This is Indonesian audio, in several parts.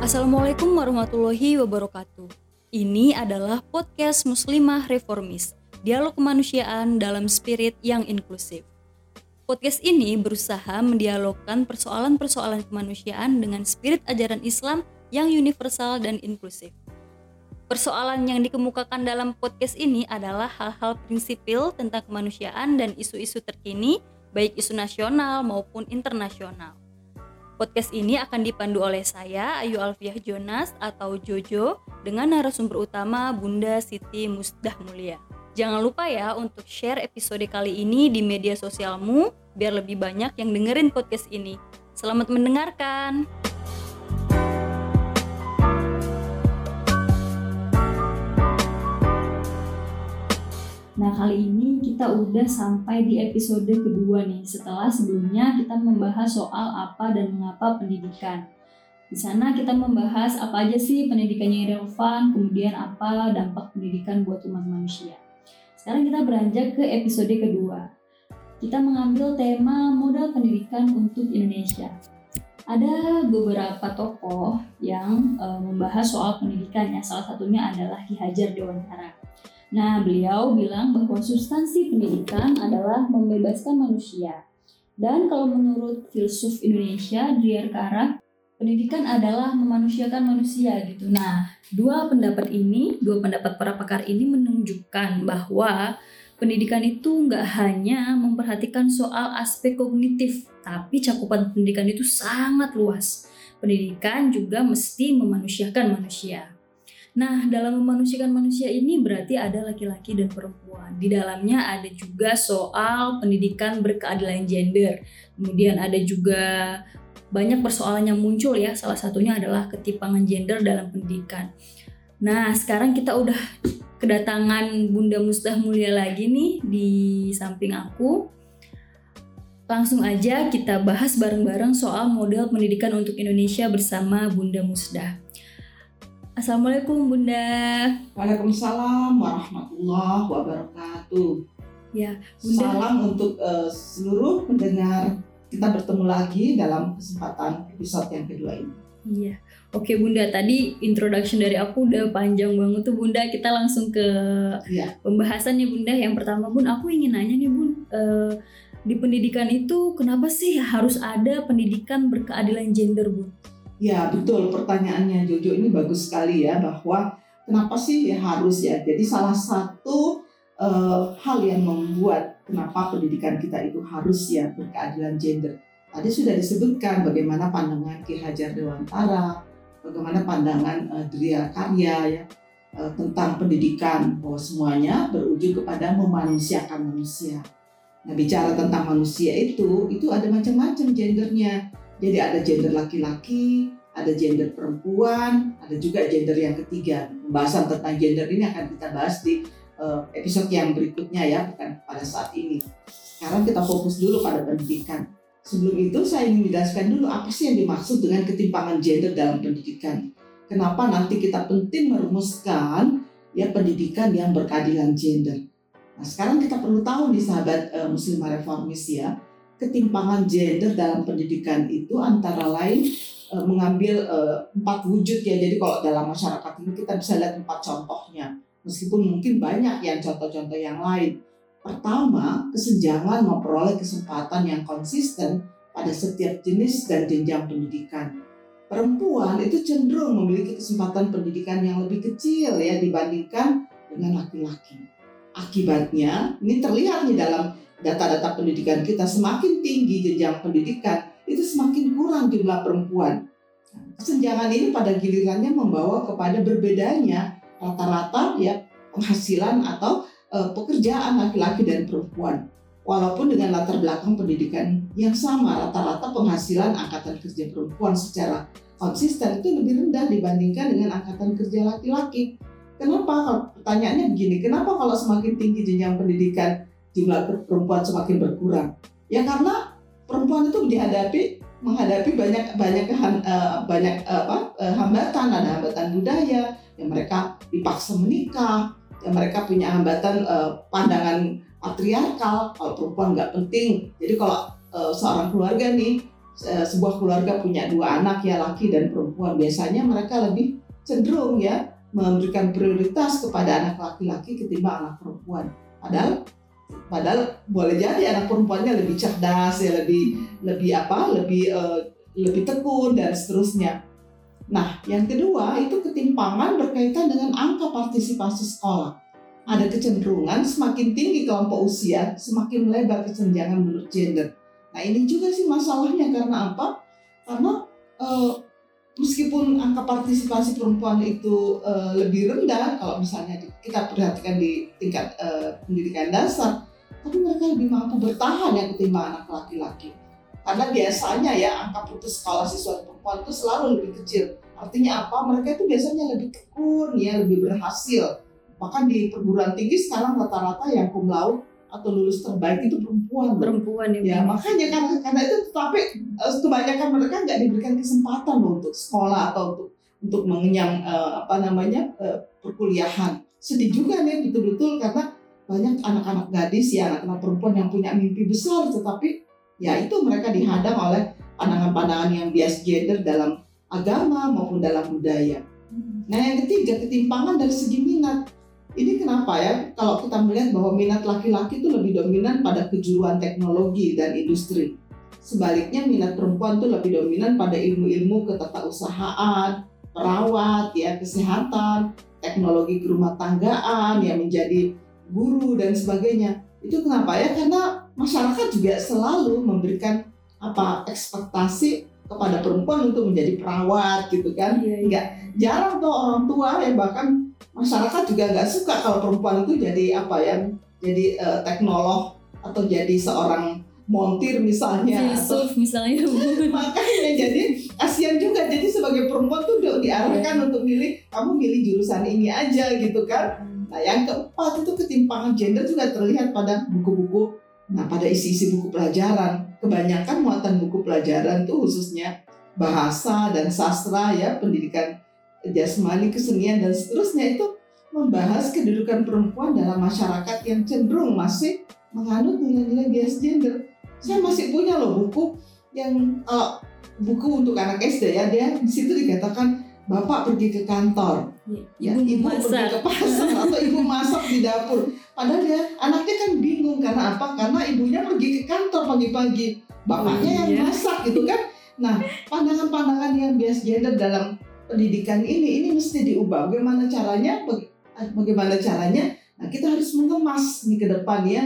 Assalamualaikum warahmatullahi wabarakatuh. Ini adalah podcast Muslimah Reformis, dialog kemanusiaan dalam spirit yang inklusif. Podcast ini berusaha mendialogkan persoalan-persoalan kemanusiaan dengan spirit ajaran Islam yang universal dan inklusif. Persoalan yang dikemukakan dalam podcast ini adalah hal-hal prinsipil tentang kemanusiaan dan isu-isu terkini, baik isu nasional maupun internasional. Podcast ini akan dipandu oleh saya, Ayu Alfiah Jonas atau Jojo, dengan narasumber utama Bunda Siti Musdah Mulia. Jangan lupa ya untuk share episode kali ini di media sosialmu, biar lebih banyak yang dengerin podcast ini. Selamat mendengarkan! Nah, kali ini kita udah sampai di episode kedua nih, setelah sebelumnya kita membahas soal apa dan mengapa pendidikan. Di sana kita membahas apa aja sih pendidikannya yang relevan, kemudian apa dampak pendidikan buat umat manusia. Sekarang kita beranjak ke episode kedua. Kita mengambil tema modal pendidikan untuk Indonesia. Ada beberapa tokoh yang membahas soal pendidikan, ya. Salah satunya adalah Ki Hajar Dewantara. Nah, beliau bilang bahwa substansi pendidikan adalah membebaskan manusia. Dan kalau menurut filsuf Indonesia, Driyarkara, pendidikan adalah memanusiakan manusia gitu. Nah, dua pendapat para pakar ini menunjukkan bahwa pendidikan itu nggak hanya memperhatikan soal aspek kognitif, tapi cakupan pendidikan itu sangat luas. Pendidikan juga mesti memanusiakan manusia. Nah, dalam memanusiakan manusia ini berarti ada laki-laki dan perempuan. Di dalamnya ada juga soal pendidikan berkeadilan gender. Kemudian ada juga banyak persoalan yang muncul ya. Salah satunya adalah ketimpangan gender dalam pendidikan. Nah, sekarang kita udah kedatangan Bunda Musdah Mulia lagi nih di samping aku. Langsung aja kita bahas bareng-bareng soal model pendidikan untuk Indonesia bersama Bunda Musdah. Assalamualaikum Bunda. Waalaikumsalam warahmatullahi wabarakatuh. Ya, Bunda. Salam untuk seluruh pendengar. Kita bertemu lagi dalam kesempatan episode yang kedua ini. Iya. Oke Bunda, tadi introduction dari aku udah panjang banget tuh Bunda. Kita langsung ke pembahasan nih Bunda. Yang pertama Bun, aku ingin nanya nih Bun, di pendidikan itu kenapa sih harus ada pendidikan berkeadilan gender Bun? Ya betul, pertanyaannya Jojo ini bagus sekali ya, bahwa kenapa sih harus ya. Jadi salah satu hal yang membuat kenapa pendidikan kita itu harus ya berkeadilan gender. Tadi sudah disebutkan bagaimana pandangan Ki Hajar Dewantara, bagaimana pandangan Driyarkara ya tentang pendidikan, bahwa semuanya berujung kepada memanusiakan manusia. Nah, bicara tentang manusia itu ada macam-macam gendernya. Jadi ada gender laki-laki, ada gender perempuan, ada juga gender yang ketiga. Pembahasan tentang gender ini akan kita bahas di episode yang berikutnya ya, bukan pada saat ini. Sekarang kita fokus dulu pada pendidikan. Sebelum itu saya ingin menjelaskan dulu apa sih yang dimaksud dengan ketimpangan gender dalam pendidikan. Kenapa nanti kita penting merumuskan ya pendidikan yang berkeadilan gender. Nah, sekarang kita perlu tahu nih sahabat Muslimah Reformis ya. Ketimpangan gender dalam pendidikan itu antara lain mengambil 4 wujud ya. Jadi kalau dalam masyarakat ini kita bisa lihat 4 contohnya. Meskipun mungkin banyak yang contoh-contoh yang lain. Pertama, kesenjangan memperoleh kesempatan yang konsisten pada setiap jenis dan jenjang pendidikan. Perempuan itu cenderung memiliki kesempatan pendidikan yang lebih kecil ya dibandingkan dengan laki-laki. Akibatnya, ini terlihat di dalam data-data pendidikan kita, semakin tinggi jenjang pendidikan, itu semakin kurang jumlah perempuan. Kesenjangan ini pada gilirannya membawa kepada berbedanya rata-rata ya penghasilan atau pekerjaan laki-laki dan perempuan. Walaupun dengan latar belakang pendidikan yang sama, rata-rata penghasilan angkatan kerja perempuan secara konsisten itu lebih rendah dibandingkan dengan angkatan kerja laki-laki. Kenapa? Pertanyaannya begini, kenapa kalau semakin tinggi jenjang pendidikan jumlah perempuan semakin berkurang? Ya karena perempuan itu menghadapi banyak hambatan. Ada hambatan budaya, yang mereka dipaksa menikah, yang mereka punya hambatan pandangan patriarkal. Kalau perempuan nggak penting. Jadi kalau seorang keluarga nih sebuah keluarga punya dua anak ya, laki dan perempuan, biasanya mereka lebih cenderung ya memberikan prioritas kepada anak laki-laki ketimbang anak perempuan. Padahal boleh jadi anak perempuannya lebih cerdas ya, lebih tekun dan seterusnya. Nah, yang kedua itu ketimpangan berkaitan dengan angka partisipasi sekolah. Ada kecenderungan semakin tinggi kelompok usia, semakin lebar kesenjangan menurut gender. Nah, ini juga sih masalahnya karena apa? Karena meskipun angka partisipasi perempuan itu lebih rendah, kalau misalnya kita perhatikan di tingkat pendidikan dasar, tapi mereka lebih mampu bertahan ya ketimbang anak laki-laki. Karena biasanya ya angka putus sekolah siswa perempuan itu selalu lebih kecil. Artinya apa? Mereka itu biasanya lebih tekun, ya, lebih berhasil. Bahkan di perguruan tinggi sekarang rata-rata yang cum laude atau lulus terbaik itu perempuan ya. Makanya karena itu tapi kebanyakan mereka nggak diberikan kesempatan loh untuk sekolah atau untuk mengenyam perkuliahan. Sedih juga nih betul-betul karena banyak anak-anak gadis ya, anak-anak perempuan yang punya mimpi besar, tetapi ya itu mereka dihadang oleh pandangan-pandangan yang bias gender dalam agama maupun dalam budaya. Nah yang ketiga, ketimpangan dari segi minat. Ini kenapa ya, kalau kita melihat bahwa minat laki-laki itu lebih dominan pada kejuruan teknologi dan industri. Sebaliknya minat perempuan itu lebih dominan pada ilmu-ilmu ketetausahaan, perawat, ya, kesehatan, teknologi kerumah tanggaan, ya, menjadi guru dan sebagainya. Itu kenapa ya, karena masyarakat juga selalu memberikan ekspektasi kepada perempuan untuk menjadi perawat gitu kan. Enggak, jarang tuh orang tua ya, bahkan masyarakat juga nggak suka kalau perempuan itu jadi teknolog atau jadi seorang montir misalnya. Yusuf misalnya. Makanya jadi kasihan juga, jadi sebagai perempuan tuh diarahkan untuk milih, kamu milih jurusan ini aja gitu kan. Nah yang keempat itu ketimpangan gender juga terlihat pada buku-buku. Nah, pada isi-isi buku pelajaran, kebanyakan muatan buku pelajaran itu khususnya bahasa dan sastra ya, pendidikan jasmani, kesenian dan seterusnya itu membahas kedudukan perempuan dalam masyarakat yang cenderung masih menganut nilai-nilai bias gender. Saya masih punya loh buku yang buku untuk anak SD ya, dia di situ dikatakan bapak pergi ke kantor, ibu pergi ke pasar atau ibu masak di dapur. Padahal ya anaknya kan bingung karena apa? Karena ibunya pergi ke kantor pagi-pagi, bapaknya yang masak gitu kan. Nah, pandangan-pandangan yang bias gender dalam pendidikan ini mesti diubah. Bagaimana caranya? Nah, kita harus mengemas nih ke depan ya.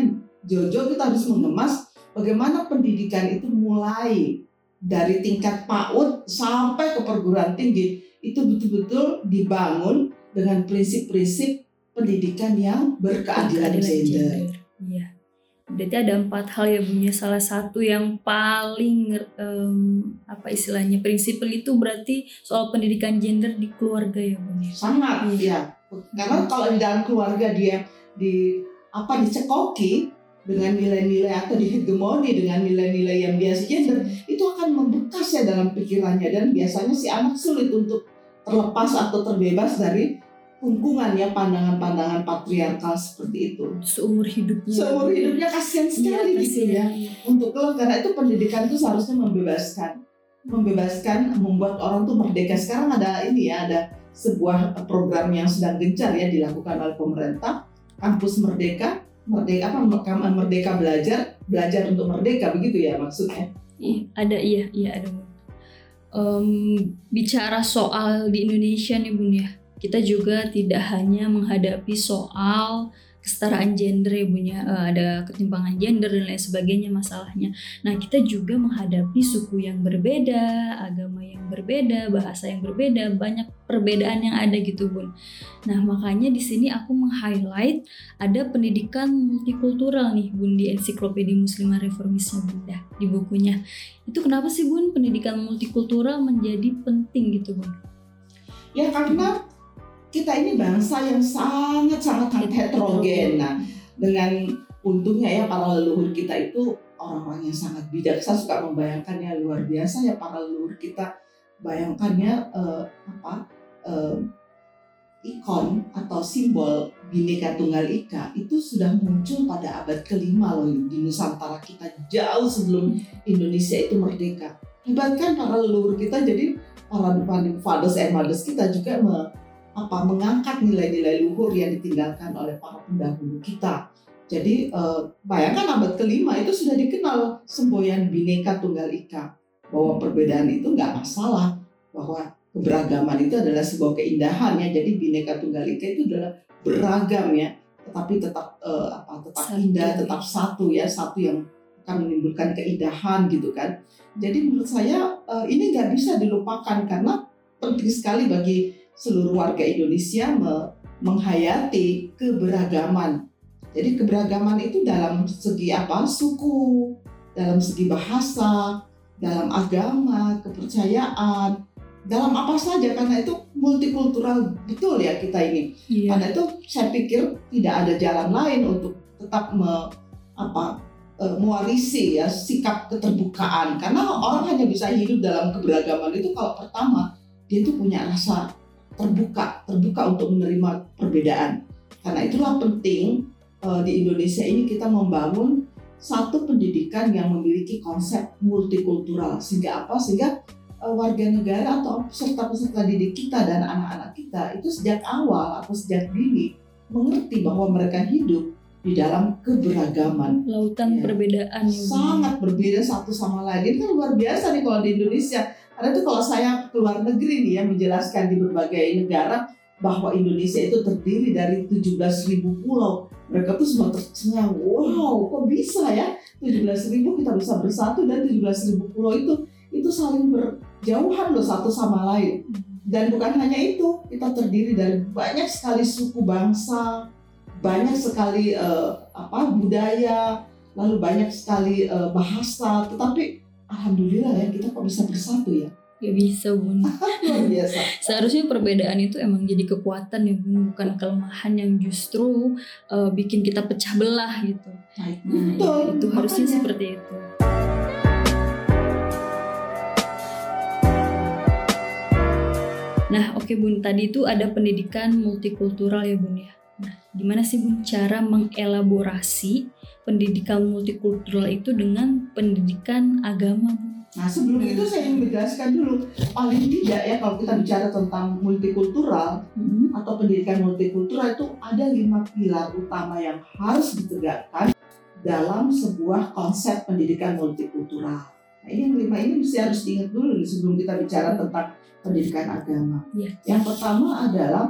Jojo, kita harus mengemas bagaimana pendidikan itu mulai dari tingkat PAUD sampai ke perguruan tinggi. Itu betul-betul dibangun dengan prinsip-prinsip pendidikan yang berkeadilan gender. Iya. Berarti ada 4 hal ya Bu. Salah satu yang paling prinsipal itu berarti soal pendidikan gender di keluarga ya Bu. Sangat ya. Karena kalau di dalam keluarga dia dicekoki dengan nilai-nilai atau dihegemoni dengan nilai-nilai yang bias gender, itu akan membekas ya dalam pikirannya, dan biasanya si anak sulit untuk terlepas atau terbebas dari hungkungan ya pandangan-pandangan patriarkal seperti itu seumur hidupnya. Kasian sekali gitu ya untuk lo, karena itu pendidikan itu seharusnya membebaskan, membuat orang tuh merdeka. Sekarang ada sebuah program yang sedang gencar ya dilakukan oleh pemerintah, kampus merdeka belajar untuk merdeka, begitu ya maksudnya. Bicara soal di Indonesia nih Bun ya, kita juga tidak hanya menghadapi soal kesetaraan gender ya Bun ya, ada ketimpangan gender dan lain sebagainya masalahnya. Nah, kita juga menghadapi suku yang berbeda, agama yang berbeda, bahasa yang berbeda, banyak perbedaan yang ada gitu Bun. Nah, makanya di sini aku meng-highlight ada pendidikan multikultural nih Bun di Ensiklopedia Muslimah Reformisnya Bunda di bukunya. Itu kenapa sih Bun pendidikan multikultural menjadi penting gitu Bun? Ya karena kita ini bangsa yang sangat-sangat heterogen. Nah, dengan untungnya ya para leluhur kita itu orang-orang yang sangat bijak. Saya suka membayangkannya luar biasa ya, para leluhur kita bayangkannya ikon atau simbol Bhinneka Tunggal Ika itu sudah muncul pada abad ke-5 loh di Nusantara kita, jauh sebelum Indonesia itu merdeka. libatkan para leluhur kita, jadi para fathers and mothers kita juga mengangkat nilai-nilai luhur yang ditinggalkan oleh para pendahulu kita. Jadi bayangkan abad kelima itu sudah dikenal semboyan Bhinneka Tunggal Ika, bahwa perbedaan itu nggak masalah, bahwa keberagaman itu adalah sebuah keindahan ya. Jadi Bhinneka Tunggal Ika itu adalah beragam ya, tetapi tetap indah, tetap satu ya, satu yang akan menimbulkan keindahan gitu kan. Jadi menurut saya ini nggak bisa dilupakan karena penting sekali bagi seluruh warga Indonesia menghayati keberagaman. Jadi keberagaman itu dalam segi apa? Suku, dalam segi bahasa, dalam agama, kepercayaan, dalam apa saja, karena itu multikultural betul ya kita ini. Iya. Karena itu saya pikir tidak ada jalan lain untuk tetap mewarisi ya sikap keterbukaan, karena orang hanya bisa hidup dalam keberagaman itu kalau pertama dia itu punya rasa terbuka untuk menerima perbedaan. Karena itulah penting di Indonesia ini kita membangun satu pendidikan yang memiliki konsep multikultural, sehingga apa? Sehingga warga negara atau peserta-peserta didik kita dan anak-anak kita itu sejak awal atau sejak dini mengerti bahwa mereka hidup di dalam keberagaman. Lautan ya, perbedaan. Sangat berbeda satu sama lain. Ini kan luar biasa nih kalau di Indonesia. Karena itu kalau saya keluar negeri nih ya, menjelaskan di berbagai negara bahwa Indonesia itu terdiri dari 17.000 pulau. Mereka tuh semua tercengang, wow kok bisa ya 17.000 kita bisa bersatu, dan 17.000 pulau itu saling berjauhan loh satu sama lain. Dan bukan hanya itu, kita terdiri dari banyak sekali suku bangsa, banyak sekali budaya, lalu banyak sekali bahasa, tetapi alhamdulillah ya kita kok bisa bersatu ya. Ya bisa Bun. Biasa. Seharusnya perbedaan itu emang jadi kekuatan ya Bun, bukan kelemahan yang justru bikin kita pecah belah gitu. Nah, betul. Ya, itu harusnya seperti itu. Nah oke Bun, tadi itu ada pendidikan multikultural ya Bun ya. Nah gimana sih Bun cara mengelaborasi pendidikan multikultural itu dengan pendidikan agama Bun? Nah sebelum itu saya ingin menjelaskan dulu, paling tidak ya kalau kita bicara tentang multikultural atau pendidikan multikultural itu ada 5 pilar utama yang harus ditegakkan dalam sebuah konsep pendidikan multikultural. Nah ini yang 5 ini mesti harus diingat dulu sebelum kita bicara tentang pendidikan agama. Yang pertama adalah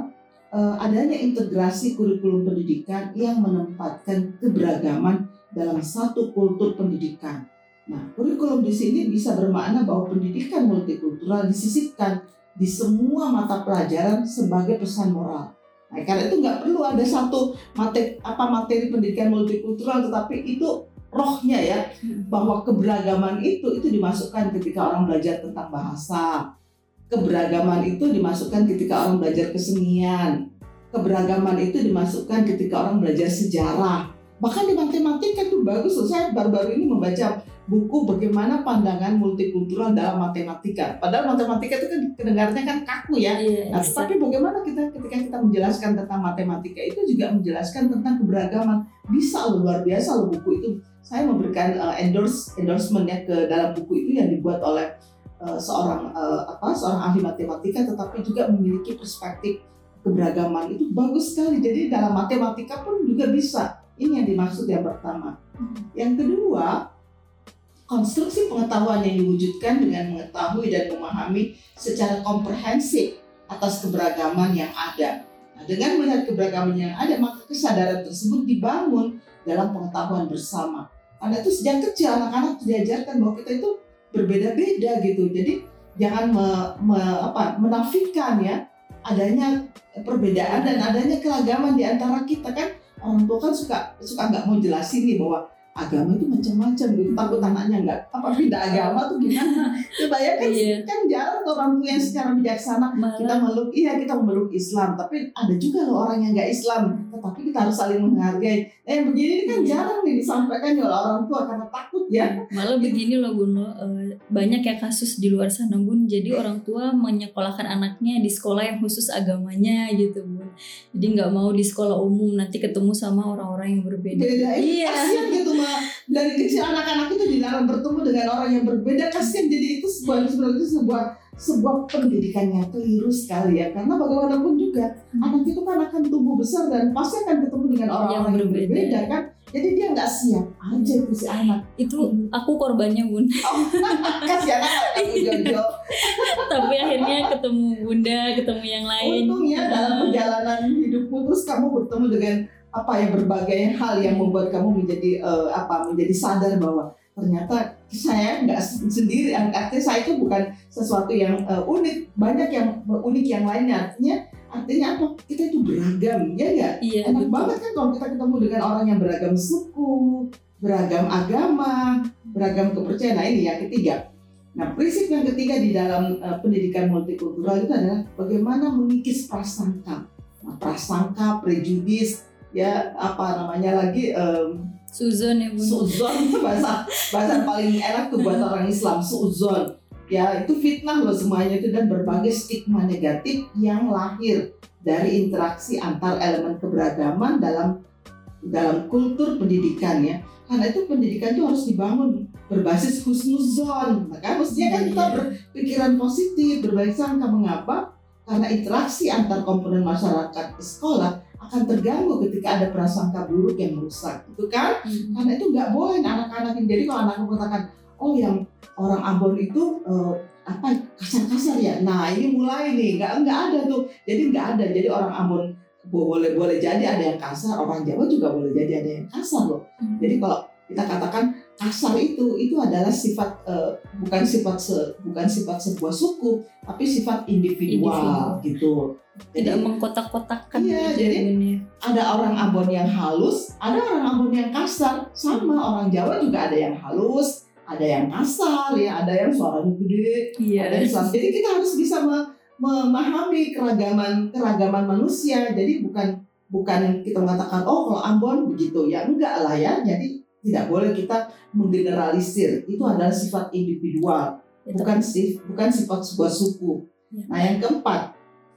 adanya integrasi kurikulum pendidikan yang menempatkan keberagaman dalam satu kultur pendidikan. Nah, kurikulum di sini bisa bermakna bahwa pendidikan multikultural disisipkan di semua mata pelajaran sebagai pesan moral. Nah, karena itu nggak perlu ada satu materi pendidikan multikultural, tetapi itu rohnya ya, bahwa keberagaman itu dimasukkan ketika orang belajar tentang bahasa, keberagaman itu dimasukkan ketika orang belajar kesenian, keberagaman itu dimasukkan ketika orang belajar sejarah. Bahkan di matematika itu bagus, saya baru-baru ini membaca buku bagaimana pandangan multikultural dalam matematika. Padahal matematika itu kan kedengarannya kan kaku ya. Nah, tapi bagaimana kita ketika kita menjelaskan tentang matematika itu juga menjelaskan tentang keberagaman. Bisa luar biasa loh buku itu. Saya memberikan endorsement ya ke dalam buku itu yang dibuat oleh seorang ahli matematika, tetapi juga memiliki perspektif keberagaman. Itu bagus sekali. Jadi dalam matematika pun juga bisa. Ini yang dimaksud yang pertama. Yang kedua, konstruksi pengetahuan yang diwujudkan dengan mengetahui dan memahami secara komprehensif atas keberagaman yang ada. Nah, dengan melihat keberagaman yang ada, maka kesadaran tersebut dibangun dalam pengetahuan bersama. Karena itu sejak kecil anak-anak diajarkan bahwa kita itu berbeda-beda gitu. Jadi jangan menafikan ya adanya perbedaan dan adanya keragaman di antara kita kan. Orang tua kan suka nggak mau jelasin nih bahwa agama itu macam-macam gitu, takut anaknya nggak pindah agama tuh gimana? Coba ya kan jarang orang tua yang secara bijaksana kita memeluk Islam, tapi ada juga loh orang yang nggak Islam, tetapi kita harus saling menghargai. Begini kan jarang nih disampaikan oleh orang tua karena takut ya. Malah begini loh Bun, banyak ya kasus di luar sana Bun, jadi orang tua menyekolahkan anaknya di sekolah yang khusus agamanya gitu Bun, jadi nggak mau di sekolah umum nanti ketemu sama orang-orang yang berbeda. Iya. Kasian gitu. dari kecil anak-anak itu dilarang bertemu dengan orang yang berbeda, kasihan. Jadi itu sebuah pendidikannya keliru sekali ya, karena bagaimanapun juga anak itu kan akan tumbuh besar dan pasti akan ketemu dengan orang-orang yang berbeda kan. Jadi dia nggak siap aja itu si anak. Itu aku korbannya, Bun. Oh, kasihan anak aku jauh-jauh. Tapi akhirnya ketemu Bunda, ketemu yang lain. Untungnya dalam perjalanan hidupmu terus kamu bertemu dengan berbagai hal yang membuat kamu menjadi menjadi sadar bahwa ternyata saya nggak sendiri. Artinya saya itu bukan sesuatu yang unik, banyak yang unik yang lainnya. Artinya apa? Kita itu beragam, ya nggak? Iya, enak betul. Banget kan kalau kita ketemu dengan orang yang beragam suku, beragam agama, beragam kepercayaan. Nah, ini yang ketiga. Nah, prinsip yang ketiga di dalam pendidikan multikultural itu adalah bagaimana mengikis prasangka. Nah, prasangka, prejudis, ya suzon ya, Bu. Suzon bahasa paling enak tuh buat orang Islam, suzon. Ya, itu fitnah loh semuanya itu, dan berbagai stigma negatif yang lahir dari interaksi antar elemen keberagaman dalam kultur pendidikan ya. Karena itu pendidikan itu harus dibangun berbasis husnuzon. Maka mestinya kan kita berpikiran positif, berbaik sangka. Mengapa? Karena interaksi antar komponen masyarakat sekolah akan terganggu ketika ada prasangka buruk yang merusak, gitu kan? Karena itu nggak boleh anak-anak ini. Jadi kalau anak-anak mengatakan, oh yang orang Ambon itu kasar-kasar ya, nah ini mulai nih, nggak ada tuh. Jadi nggak ada. Jadi orang Ambon boleh jadi ada yang kasar, orang Jawa juga boleh jadi ada yang kasar loh. Jadi kalau kita katakan kasar itu adalah sifat bukan sifat sebuah suku, tapi sifat individual. Gitu. Tidak mengkotak-kotakkan. Iya, jadi ada orang Ambon yang halus, ada orang Ambon yang kasar. Sama orang Jawa juga ada yang halus, ada yang kasar, ya, ada yang suaranya gede. Iya. Ada yang suara. Jadi kita harus bisa memahami keragaman manusia. Jadi bukan kita mengatakan oh kalau Ambon begitu, ya enggak lah ya. Jadi tidak boleh kita menggeneralisir. Itu adalah sifat individual, bukan sifat sebuah suku. Nah, yang keempat,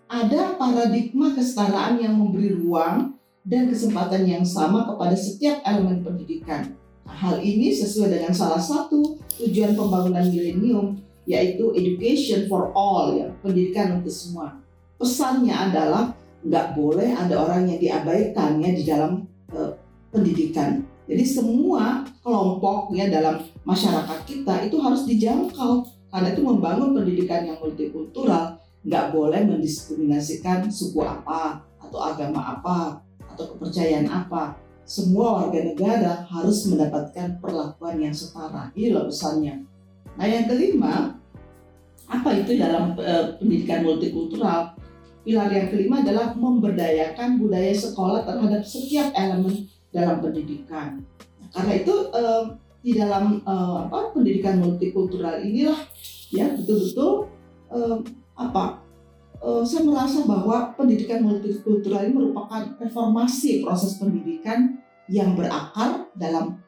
ada paradigma kesetaraan yang memberi ruang dan kesempatan yang sama kepada setiap elemen pendidikan. Nah, hal ini sesuai dengan salah satu tujuan pembangunan milenium, yaitu education for all, ya, pendidikan untuk semua. Pesannya adalah nggak boleh ada orang yang diabaikan ya di dalam pendidikan. Jadi semua kelompok ya dalam masyarakat kita itu harus dijangkau, karena itu membangun pendidikan yang multikultural. Nggak boleh mendiskriminasikan suku apa, atau agama apa, atau kepercayaan apa. Semua warga negara harus mendapatkan perlakuan yang setara. Inilah pesannya. Nah, yang kelima, apa itu dalam pendidikan multikultural? Pilar yang kelima adalah memberdayakan budaya sekolah terhadap setiap elemen dalam pendidikan. Nah, karena itu di dalam pendidikan multikultural inilah ya betul-betul saya merasa bahwa pendidikan multikultural ini merupakan reformasi proses pendidikan yang berakar dalam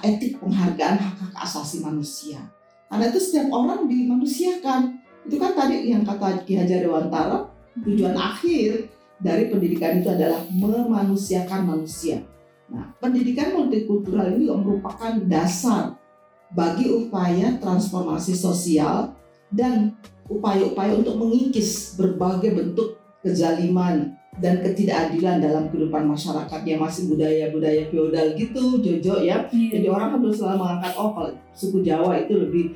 etik penghargaan hak asasi manusia. Karena itu setiap orang dimanusiakan. Itu kan tadi yang kata Ki Hajar Dewantara, tujuan akhir dari pendidikan itu adalah memanusiakan manusia. Nah, pendidikan multikultural ini merupakan dasar bagi upaya transformasi sosial dan upaya-upaya untuk mengikis berbagai bentuk kezaliman dan ketidakadilan dalam kehidupan masyarakat yang masih budaya-budaya feodal gitu, Jojo ya. Jadi orang kan selalu mengangkat kalau suku Jawa itu lebih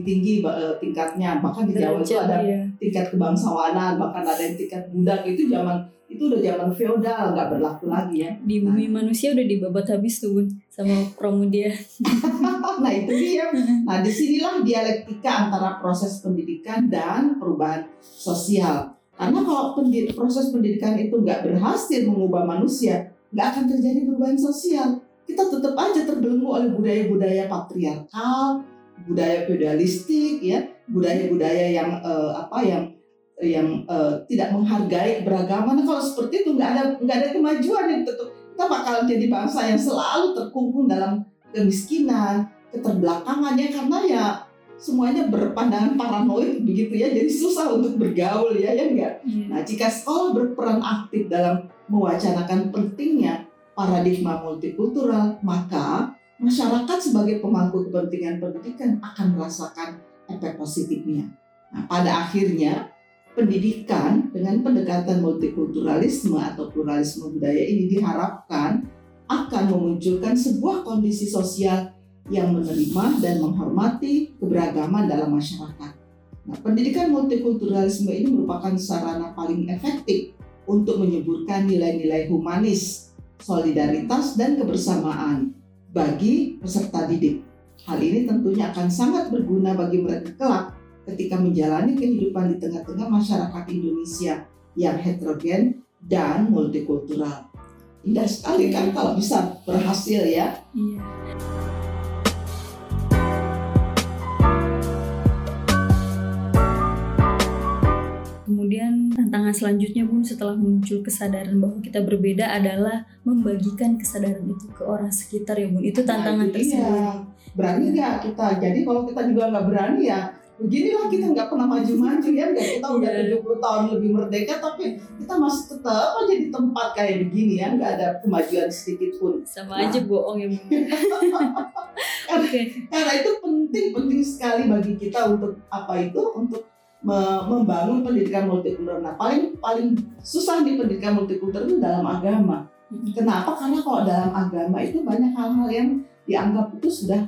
tinggi tingkatnya. Bahkan di Jawa itu ada tingkat kebangsawanan, bahkan ada yang tingkat budak. Itu udah zaman feodal, nggak berlaku lagi ya. Di bumi manusia udah dibabat habis tuh, Bun, sama Pramudia. Nah itu dia. Nah disinilah dialektika antara proses pendidikan dan perubahan sosial. Karena kalau proses pendidikan itu nggak berhasil mengubah manusia, nggak akan terjadi perubahan sosial. Kita tetap aja terbelenggu oleh budaya-budaya patriarkal, budaya feodalistik, ya, budaya-budaya yang tidak menghargai beragaman. Nah, kalau seperti itu nggak ada kemajuan yang tetap. Kita bakal jadi bangsa yang selalu terkungkung dalam kemiskinan, keterbelakangannya, karena ya semuanya berpandangan paranoid begitu ya, jadi susah untuk bergaul ya enggak. Nah, jika sekolah berperan aktif dalam mewacanakan pentingnya paradigma multikultural, maka masyarakat sebagai pemangku kepentingan pendidikan akan merasakan efek positifnya. Nah, pada akhirnya, pendidikan dengan pendekatan multikulturalisme atau pluralisme budaya ini diharapkan akan memunculkan sebuah kondisi sosial yang menerima dan menghormati keberagaman dalam masyarakat. Nah, pendidikan multikulturalisme ini merupakan sarana paling efektif untuk menyuburkan nilai-nilai humanis, solidaritas, dan kebersamaan bagi peserta didik. Hal ini tentunya akan sangat berguna bagi mereka kelak ketika menjalani kehidupan di tengah-tengah masyarakat Indonesia yang heterogen dan multikultural. Indah sekali kan kalau bisa berhasil ya. Iya. Kemudian tantangan selanjutnya, Bun, setelah muncul kesadaran bahwa kita berbeda adalah membagikan kesadaran itu ke orang sekitar ya, Bun. Itu tantangan tersebut. Iya. Berani nggak kita? Jadi kalau kita juga nggak berani ya, beginilah kita nggak pernah maju-maju ya. Kita udah 70 tahun lebih merdeka, tapi kita masih tetap aja di tempat kayak begini ya, nggak ada kemajuan sedikit pun. Sama aja bohong ya, Bun. Karena itu penting sekali bagi kita untuk membangun pendidikan multikultural. Nah, paling susah di pendidikan multikultural itu dalam agama. Kenapa? Karena kalau dalam agama itu banyak hal-hal yang dianggap itu sudah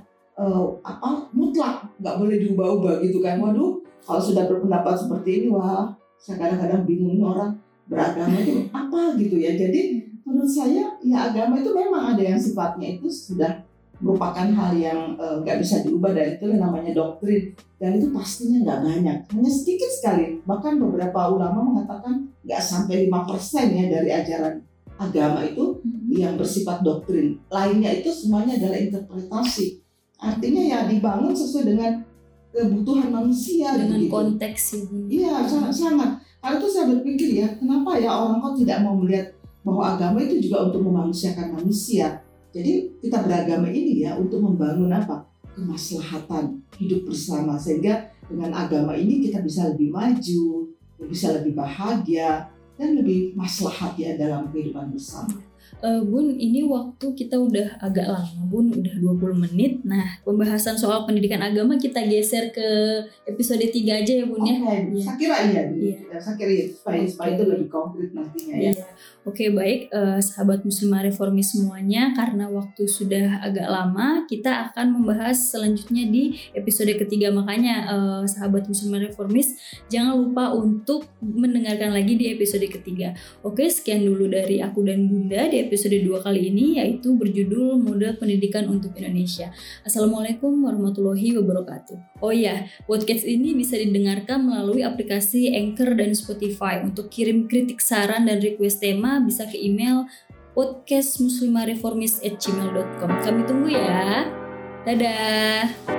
mutlak, nggak boleh diubah-ubah gitu kan. Waduh, kalau sudah berpendapat seperti ini, wah, saya kadang-kadang bingung orang beragama itu apa gitu ya. Jadi menurut saya ya agama itu memang ada yang sifatnya itu sudah merupakan hal yang nggak bisa diubah, dan itu namanya doktrin, dan itu pastinya nggak banyak, hanya sedikit sekali. Bahkan beberapa ulama mengatakan nggak sampai 5% ya dari ajaran agama itu yang bersifat doktrin. Lainnya itu semuanya adalah interpretasi, artinya ya dibangun sesuai dengan kebutuhan manusia dengan gitu. Konteks ini ya sangat. Karena itu saya berpikir ya, kenapa ya orang kok tidak mau melihat bahwa agama itu juga untuk memanusiakan manusia. Jadi kita beragama ini ya untuk membangun apa? Kemaslahatan hidup bersama, sehingga dengan agama ini kita bisa lebih maju, bisa lebih bahagia, dan lebih maslahat ya dalam kehidupan bersama. Bun, ini waktu kita udah agak lama, Bun, udah 20 menit. Nah, pembahasan soal pendidikan agama kita geser ke episode 3 aja ya, Bun, ya. Oke. Saya kira iya. Saya kira supaya itu lebih konkret nantinya ya. Oke, baik, sahabat muslimah reformis semuanya, karena waktu sudah agak lama, kita akan membahas selanjutnya di episode ketiga. Makanya sahabat muslimah reformis jangan lupa untuk mendengarkan lagi di episode ketiga. Oke, sekian dulu dari aku dan Bunda di episode 2 kali ini, yaitu berjudul Model Pendidikan untuk Indonesia. Assalamualaikum warahmatullahi wabarakatuh. Oh iya, podcast ini bisa didengarkan melalui aplikasi Anchor dan Spotify. Untuk kirim kritik, saran, dan request tema bisa ke email podcastmuslimareformis@gmail.com. Kami tunggu ya. Dadah.